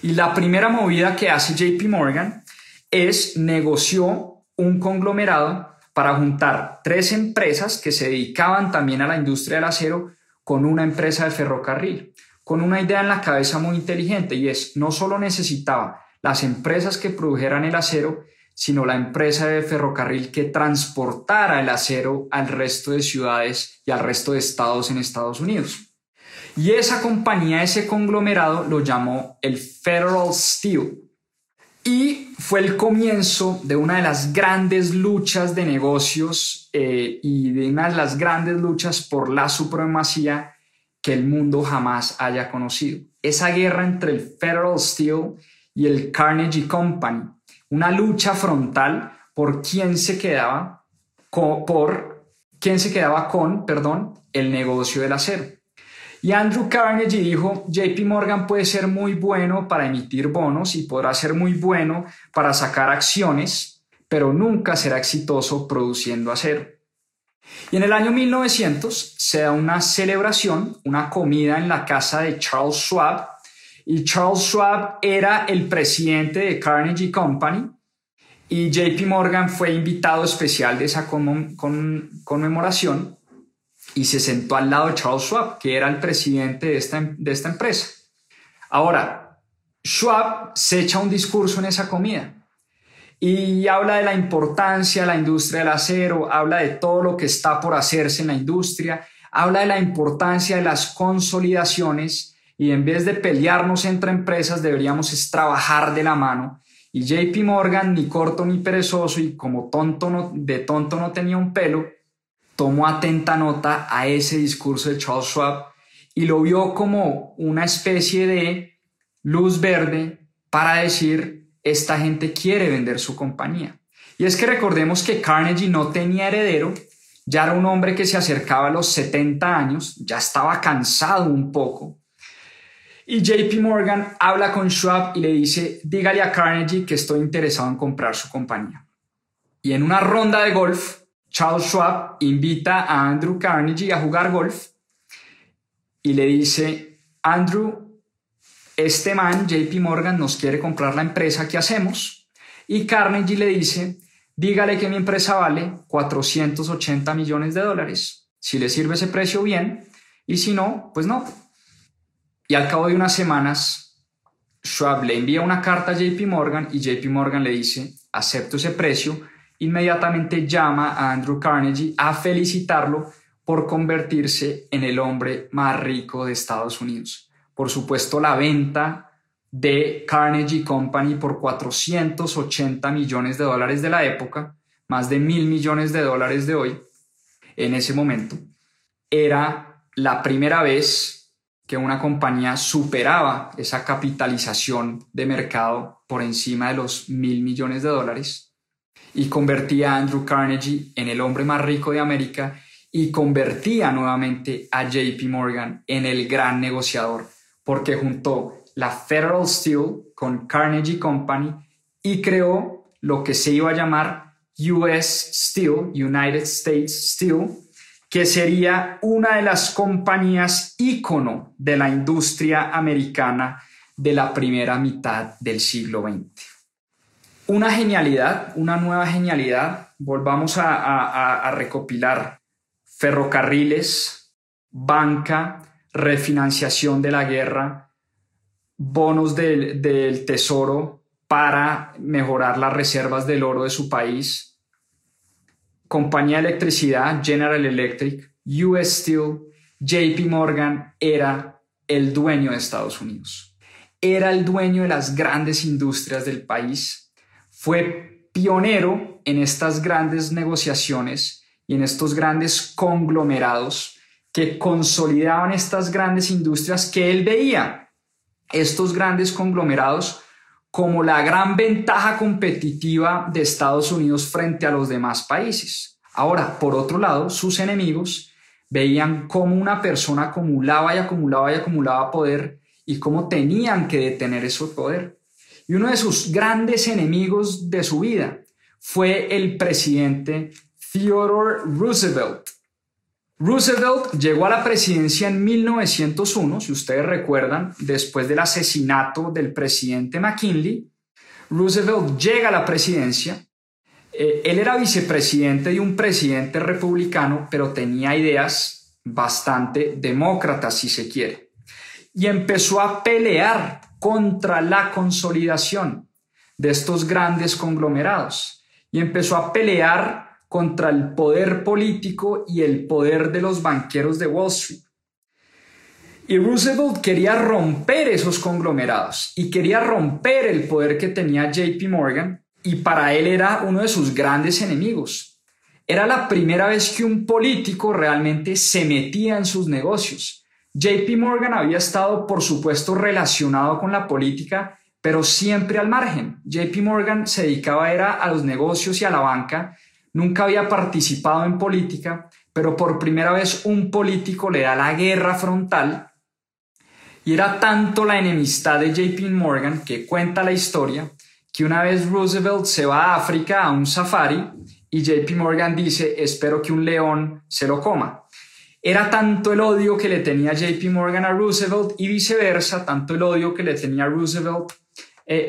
Y la primera movida que hace JP Morgan es negoció un conglomerado para juntar tres empresas que se dedicaban también a la industria del acero con una empresa de ferrocarril, con una idea en la cabeza muy inteligente, y es no solo necesitaba las empresas que produjeran el acero, sino la empresa de ferrocarril que transportara el acero al resto de ciudades y al resto de estados en Estados Unidos. Y esa compañía, ese conglomerado, lo llamó el Federal Steel. Y fue el comienzo de una de las grandes luchas de negocios y de una de las grandes luchas por la supremacía que el mundo jamás haya conocido. Esa guerra entre el Federal Steel y el Carnegie Company, una lucha frontal por quién se quedaba con el negocio del acero. Y Andrew Carnegie dijo, JP Morgan puede ser muy bueno para emitir bonos y podrá ser muy bueno para sacar acciones, pero nunca será exitoso produciendo acero. Y en el año 1900 se da una celebración, una comida en la casa de Charles Schwab. Y Charles Schwab era el presidente de Carnegie Company y JP Morgan fue invitado especial de esa conmemoración. Y se sentó al lado de Charles Schwab, que era el presidente de esta empresa. Ahora, Schwab se echa un discurso en esa comida y habla de la importancia de la industria del acero, habla de todo lo que está por hacerse en la industria, habla de la importancia de las consolidaciones y en vez de pelearnos entre empresas deberíamos es trabajar de la mano. Y JP Morgan, ni corto ni perezoso y como de tonto no tenía un pelo, tomó atenta nota a ese discurso de Charles Schwab y lo vio como una especie de luz verde para decir, esta gente quiere vender su compañía. Y es que recordemos que Carnegie no tenía heredero, ya era un hombre que se acercaba a los 70 años, ya estaba cansado un poco. Y JP Morgan habla con Schwab y le dice, dígale a Carnegie que estoy interesado en comprar su compañía. Y en una ronda de golf, Charles Schwab invita a Andrew Carnegie a jugar golf y le dice, Andrew, este man, JP Morgan, nos quiere comprar la empresa, ¿qué hacemos? Y Carnegie le dice, dígale que mi empresa vale $480 millones. Si le sirve ese precio, bien, y si no, pues no. Y al cabo de unas semanas, Schwab le envía una carta a JP Morgan y JP Morgan le dice, acepto ese precio. Inmediatamente llama a Andrew Carnegie a felicitarlo por convertirse en el hombre más rico de Estados Unidos. Por supuesto, la venta de Carnegie Company por $480 millones de la época, más de $1.000 millones de hoy, en ese momento, era la primera vez que una compañía superaba esa capitalización de mercado por encima de los $1.000 millones. Y convertía a Andrew Carnegie en el hombre más rico de América y convertía nuevamente a JP Morgan en el gran negociador porque juntó la Federal Steel con Carnegie Company y creó lo que se iba a llamar US Steel, United States Steel, que sería una de las compañías ícono de la industria americana de la primera mitad del siglo XX. Una genialidad, una nueva genialidad. Volvamos a recopilar ferrocarriles, banca, refinanciación de la guerra, bonos del tesoro para mejorar las reservas del oro de su país, compañía de electricidad, General Electric, US Steel, JP Morgan era el dueño de Estados Unidos. Era el dueño de las grandes industrias del país. Fue pionero en estas grandes negociaciones y en estos grandes conglomerados que consolidaban estas grandes industrias que él veía, estos grandes conglomerados, como la gran ventaja competitiva de Estados Unidos frente a los demás países. Ahora, por otro lado, sus enemigos veían cómo una persona acumulaba y acumulaba y acumulaba poder y cómo tenían que detener ese poder. Y uno de sus grandes enemigos de su vida fue el presidente Theodore Roosevelt. Roosevelt llegó a la presidencia en 1901, si ustedes recuerdan, después del asesinato del presidente McKinley. Roosevelt llega a la presidencia. Él era vicepresidente de un presidente republicano, pero tenía ideas bastante demócratas, si se quiere. Y empezó a pelear contra la consolidación de estos grandes conglomerados. Y empezó a pelear contra el poder político y el poder de los banqueros de Wall Street. Y Roosevelt quería romper esos conglomerados y quería romper el poder que tenía JP Morgan. Y para él era uno de sus grandes enemigos. Era la primera vez que un político realmente se metía en sus negocios. JP Morgan había estado, por supuesto, relacionado con la política, pero siempre al margen. JP Morgan se dedicaba era a los negocios y a la banca. Nunca había participado en política, pero por primera vez un político le da la guerra frontal. Y era tanto la enemistad de JP Morgan, que cuenta la historia, que una vez Roosevelt se va a África a un safari y JP Morgan dice: espero que un león se lo coma. Era tanto el odio que le tenía JP Morgan a Roosevelt y viceversa, tanto el odio que le tenía Roosevelt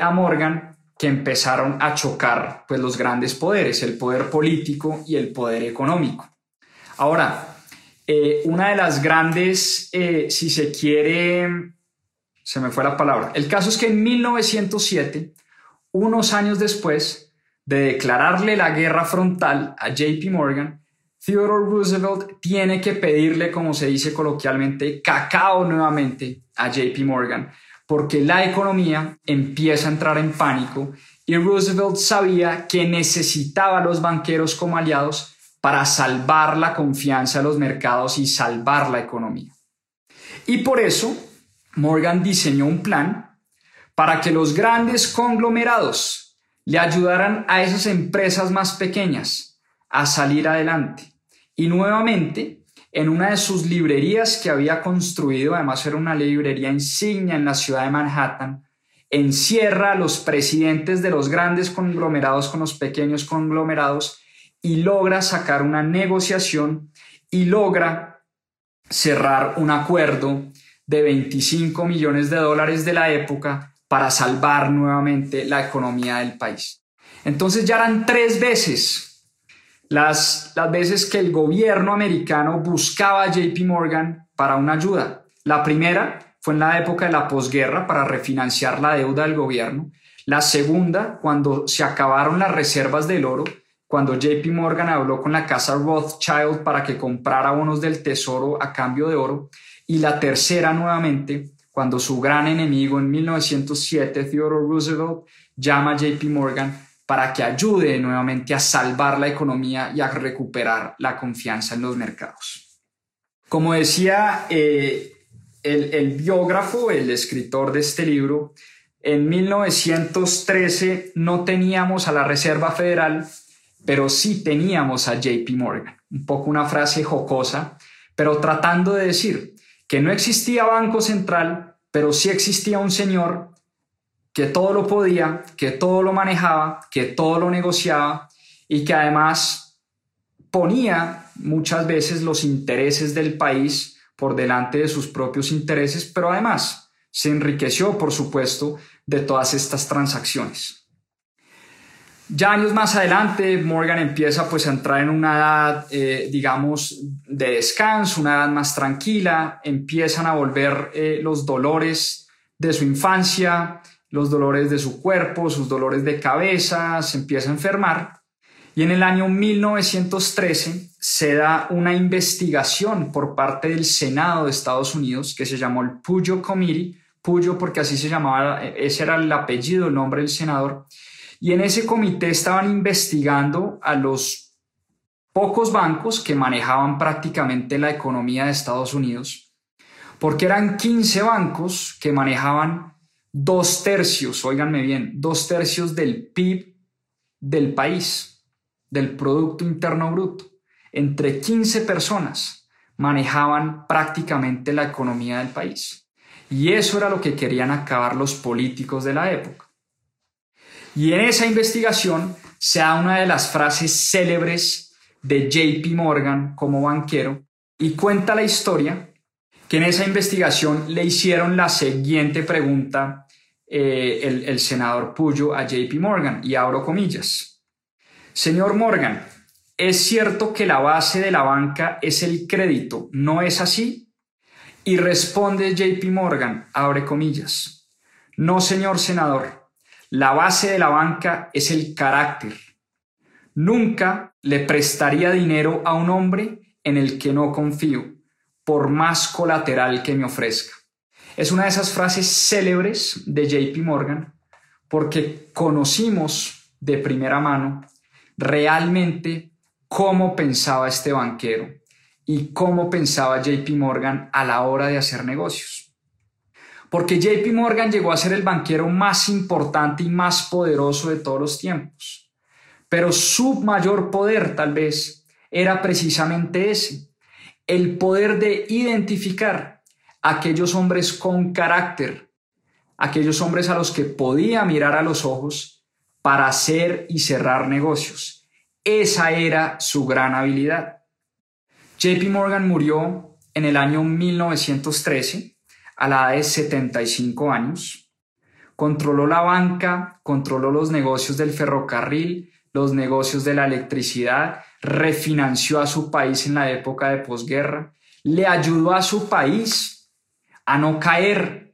a Morgan, que empezaron a chocar pues, los grandes poderes, el poder político y el poder económico. Ahora, una de las grandes, si se quiere, se me fue la palabra. El caso es que en 1907, unos años después de declararle la guerra frontal a JP Morgan, Theodore Roosevelt tiene que pedirle, como se dice coloquialmente, cacao nuevamente a JP Morgan, porque la economía empieza a entrar en pánico y Roosevelt sabía que necesitaba a los banqueros como aliados para salvar la confianza de los mercados y salvar la economía. Y por eso Morgan diseñó un plan para que los grandes conglomerados le ayudaran a esas empresas más pequeñas a salir adelante. Y nuevamente, en una de sus librerías que había construido, además era una librería insignia en la ciudad de Manhattan, encierra a los presidentes de los grandes conglomerados con los pequeños conglomerados y logra sacar una negociación y logra cerrar un acuerdo de $25 millones de la época para salvar nuevamente la economía del país. Entonces ya eran 3 veces las veces que el gobierno americano buscaba a JP Morgan para una ayuda. La primera fue en la época de la posguerra para refinanciar la deuda del gobierno. La segunda, cuando se acabaron las reservas del oro, cuando JP Morgan habló con la casa Rothschild para que comprara bonos del tesoro a cambio de oro. Y la tercera, nuevamente, cuando su gran enemigo en 1907, Theodore Roosevelt, llama a JP Morgan para que ayude nuevamente a salvar la economía y a recuperar la confianza en los mercados. Como decía el biógrafo, el escritor de este libro, en 1913 no teníamos a la Reserva Federal, pero sí teníamos a JP Morgan. Un poco una frase jocosa, pero tratando de decir que no existía Banco Central, pero sí existía un señor que todo lo podía, que todo lo manejaba, que todo lo negociaba y que además ponía muchas veces los intereses del país por delante de sus propios intereses, pero además se enriqueció, por supuesto, de todas estas transacciones. Ya años más adelante, Morgan empieza pues a entrar en una edad, digamos, de descanso, una edad más tranquila. Empiezan a volver los dolores de su infancia, los dolores de su cuerpo, sus dolores de cabeza, se empieza a enfermar. Y en el año 1913 se da una investigación por parte del Senado de Estados Unidos que se llamó el Puyo Committee, Puyo porque así se llamaba, ese era el apellido, el nombre del senador. Y en ese comité estaban investigando a los pocos bancos que manejaban prácticamente la economía de Estados Unidos, porque eran 15 bancos que manejaban 2/3, óiganme bien, 2/3 del PIB del país, del Producto Interno Bruto. Entre 15 personas manejaban prácticamente la economía del país. Y eso era lo que querían acabar los políticos de la época. Y en esa investigación se da una de las frases célebres de JP Morgan como banquero, y cuenta la historia que en esa investigación le hicieron la siguiente pregunta el senador Puyo a JP Morgan, y abro comillas. Señor Morgan, ¿es cierto que la base de la banca es el crédito? ¿No es así? Y responde JP Morgan, abre comillas. No, señor senador. La base de la banca es el carácter. Nunca le prestaría dinero a un hombre en el que no confío, por más colateral que me ofrezca. Es una de esas frases célebres de JP Morgan porque conocimos de primera mano realmente cómo pensaba este banquero y cómo pensaba JP Morgan a la hora de hacer negocios. Porque JP Morgan llegó a ser el banquero más importante y más poderoso de todos los tiempos. Pero su mayor poder, tal vez, era precisamente ese. El poder de identificar a aquellos hombres con carácter, aquellos hombres a los que podía mirar a los ojos para hacer y cerrar negocios. Esa era su gran habilidad. JP Morgan murió en el año 1913. A la edad de 75 años, controló la banca, controló los negocios del ferrocarril, los negocios de la electricidad, refinanció a su país en la época de posguerra, le ayudó a su país a no caer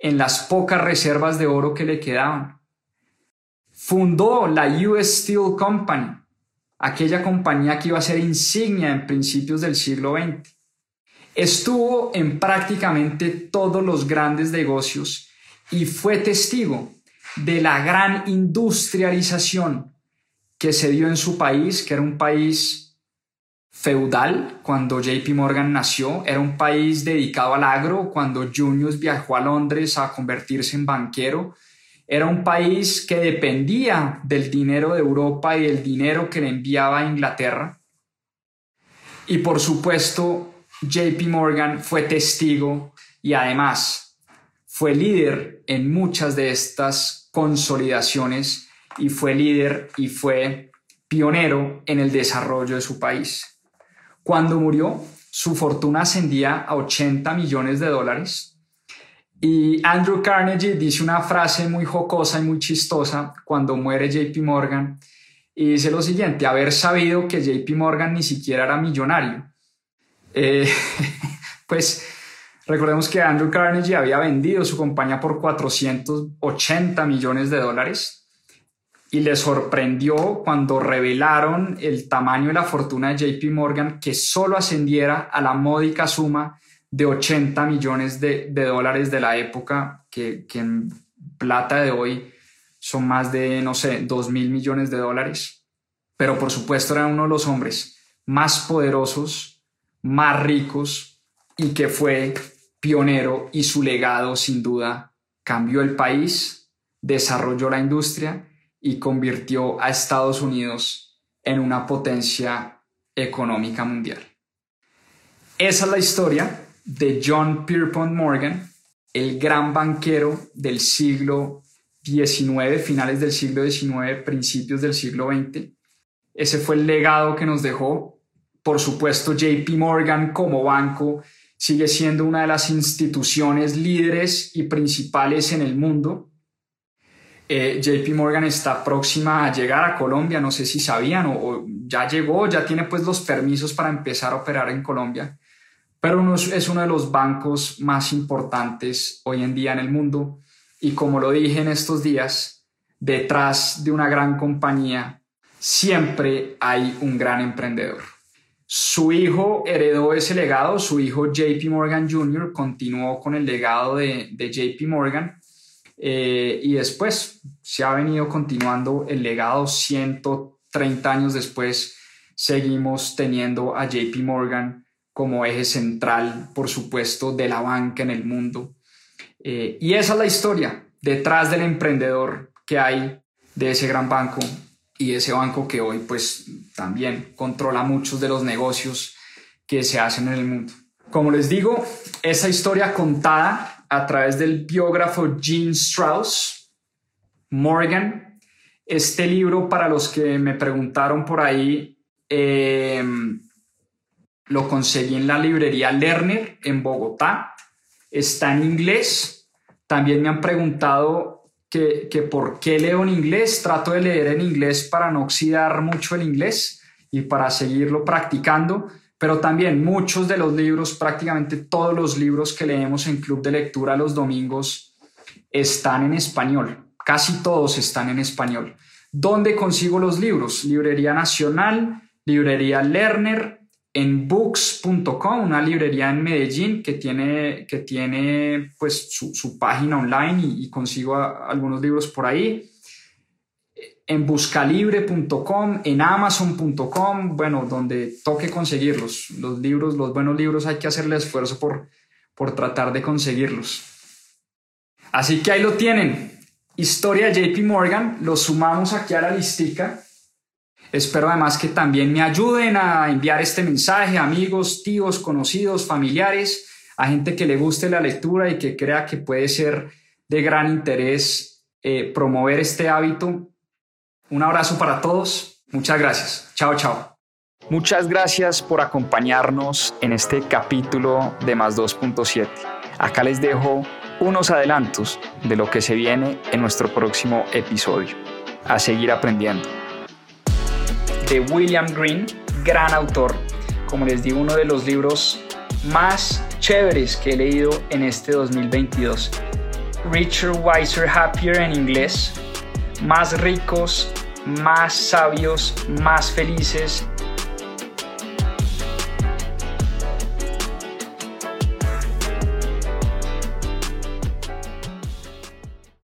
en las pocas reservas de oro que le quedaban. Fundó la US Steel Company, aquella compañía que iba a ser insignia en principios del siglo XX. Estuvo en prácticamente todos los grandes negocios y fue testigo de la gran industrialización que se dio en su país, que era un país feudal cuando JP Morgan nació, era un país dedicado al agro cuando Junius viajó a Londres a convertirse en banquero, era un país que dependía del dinero de Europa y del dinero que le enviaba a Inglaterra. Y por supuesto, JP Morgan fue testigo y además fue líder en muchas de estas consolidaciones y fue líder y fue pionero en el desarrollo de su país. Cuando murió, su fortuna ascendía a $80 millones y Andrew Carnegie dice una frase muy jocosa y muy chistosa cuando muere JP Morgan y dice lo siguiente: haber sabido que JP Morgan ni siquiera era millonario. Pues recordemos que Andrew Carnegie había vendido su compañía por $480 millones y le sorprendió cuando revelaron el tamaño de la fortuna de JP Morgan que solo ascendiera a la módica suma de $80 millones de la época, que en plata de hoy son más de, no sé, $2.000 millones. Pero por supuesto era uno de los hombres más poderosos, más ricos y que fue pionero, y su legado sin duda cambió el país, desarrolló la industria y convirtió a Estados Unidos en una potencia económica mundial. Esa es la historia de John Pierpont Morgan, el gran banquero del siglo XIX, finales del siglo XIX, principios del siglo XX. Ese fue el legado que nos dejó. Por supuesto, JP Morgan como banco sigue siendo una de las instituciones líderes y principales en el mundo. JP Morgan está próxima a llegar a Colombia, no sé si sabían o ya llegó, ya tiene pues los permisos para empezar a operar en Colombia, pero es uno de los bancos más importantes hoy en día en el mundo y, como lo dije en estos días, detrás de una gran compañía siempre hay un gran emprendedor. Su hijo heredó ese legado, su hijo JP Morgan Jr. continuó con el legado de JP Morgan. Y después se ha venido continuando el legado. 130 años después seguimos teniendo a JP Morgan como eje central, por supuesto, de la banca en el mundo. Y esa es la historia detrás del emprendedor que hay de ese gran banco y ese banco que hoy pues también controla muchos de los negocios que se hacen en el mundo. Como les digo, esa historia contada a través del biógrafo Jean Strauss, Morgan. Este libro, para los que me preguntaron por ahí, lo conseguí en la librería Lerner en Bogotá. Está en inglés. También me han preguntado que por qué leo en inglés. Trato de leer en inglés para no oxidar mucho el inglés y para seguirlo practicando. Pero también muchos de los libros, prácticamente todos los libros que leemos en Club de Lectura los domingos están en español. Casi todos están en español. ¿Dónde consigo los libros? Librería Nacional, Librería Lerner, en Books.com, una librería en Medellín que tiene pues su página online y consigo algunos libros por ahí. En buscalibre.com, en amazon.com, bueno, donde toque conseguirlos. Los libros, los buenos libros, hay que hacerle esfuerzo por tratar de conseguirlos. Así que ahí lo tienen. Historia de JP Morgan, lo sumamos aquí a la listica. Espero además que también me ayuden a enviar este mensaje a amigos, tíos, conocidos, familiares, a gente que le guste la lectura y que crea que puede ser de gran interés promover este hábito. Un abrazo para todos. Muchas gracias. Chao, chao. Muchas gracias por acompañarnos en este capítulo de Más 2.7. Acá les dejo unos adelantos de lo que se viene en nuestro próximo episodio. A seguir aprendiendo. De William Green, gran autor. Como les digo, uno de los libros más chéveres que he leído en este 2022. Richer Wiser, Happier en inglés. Más ricos, más sabios, más felices,